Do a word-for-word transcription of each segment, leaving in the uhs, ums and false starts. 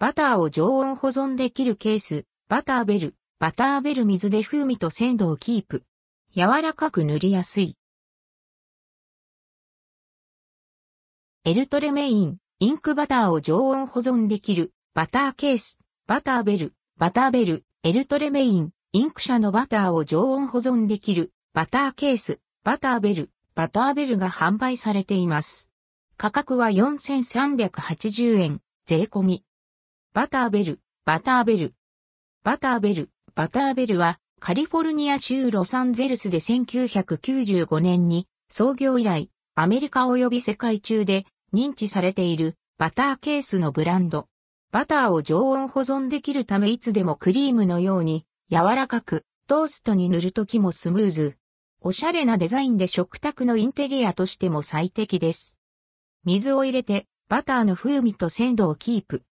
バターを常温保存できるケース、バターベル、バターベル水で風味と鮮度をキープ。柔らかく塗りやすい。エルトレメイン、インクバターを常温保存できる、バターケース、バターベル、バターベル、エルトレメイン、インク社のバターを常温保存できる、バターケース、バターベル、バターベルが販売されています。価格はよんせんさんびゃくはちじゅうえん、税込み。バターベル、バターベル。バターベル、バターベルは、カリフォルニア州ロサンゼルスでせんきゅうひゃくきゅうじゅうごねんに、創業以来、アメリカ及び世界中で、認知されているバターケースのブランド。バターを常温保存できるためいつでもクリームのように柔らかくトーストに塗るときもスムーズ。おしゃれなデザインで食卓のインテリアとしても最適です。水を入れてバターの風味と鮮度をキープ。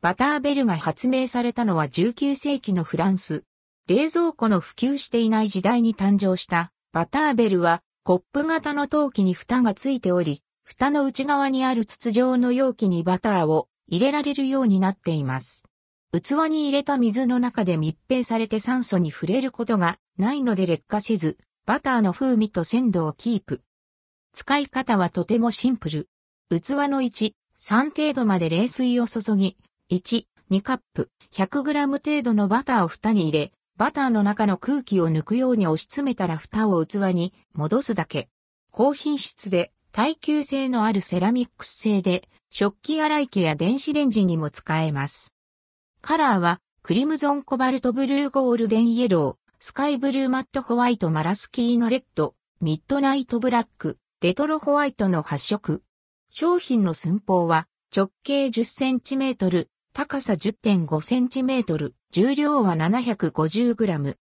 バターベルが発明されたのはじゅうきゅうせいきのフランス。冷蔵庫の普及していない時代に誕生したバターベルはコップ型の陶器に蓋がついており、蓋の内側にある筒状の容器にバターを入れられるようになっています。器に入れた水の中で密閉されて酸素に触れることがないので劣化せず、バターの風味と鮮度をキープ。使い方はとてもシンプル。器のいち、さん程度まで冷水を注ぎ、いち、にカップ、ひゃくグラム 程度のバターを蓋に入れ、バターの中の空気を抜くように押し詰めたら蓋を器に戻すだけ。高品質で、耐久性のあるセラミックス製で、食器洗い機や電子レンジにも使えます。カラーは、クリムゾンコバルトブルーゴールデンイエロー、スカイブルーマットホワイトマラスキーノレッド、ミッドナイトブラック、レトロホワイトのはち色。商品の寸法は、直径 じゅっセンチメートル、高さ じゅってんごセンチメートル、重量は ななひゃくごじゅうグラム。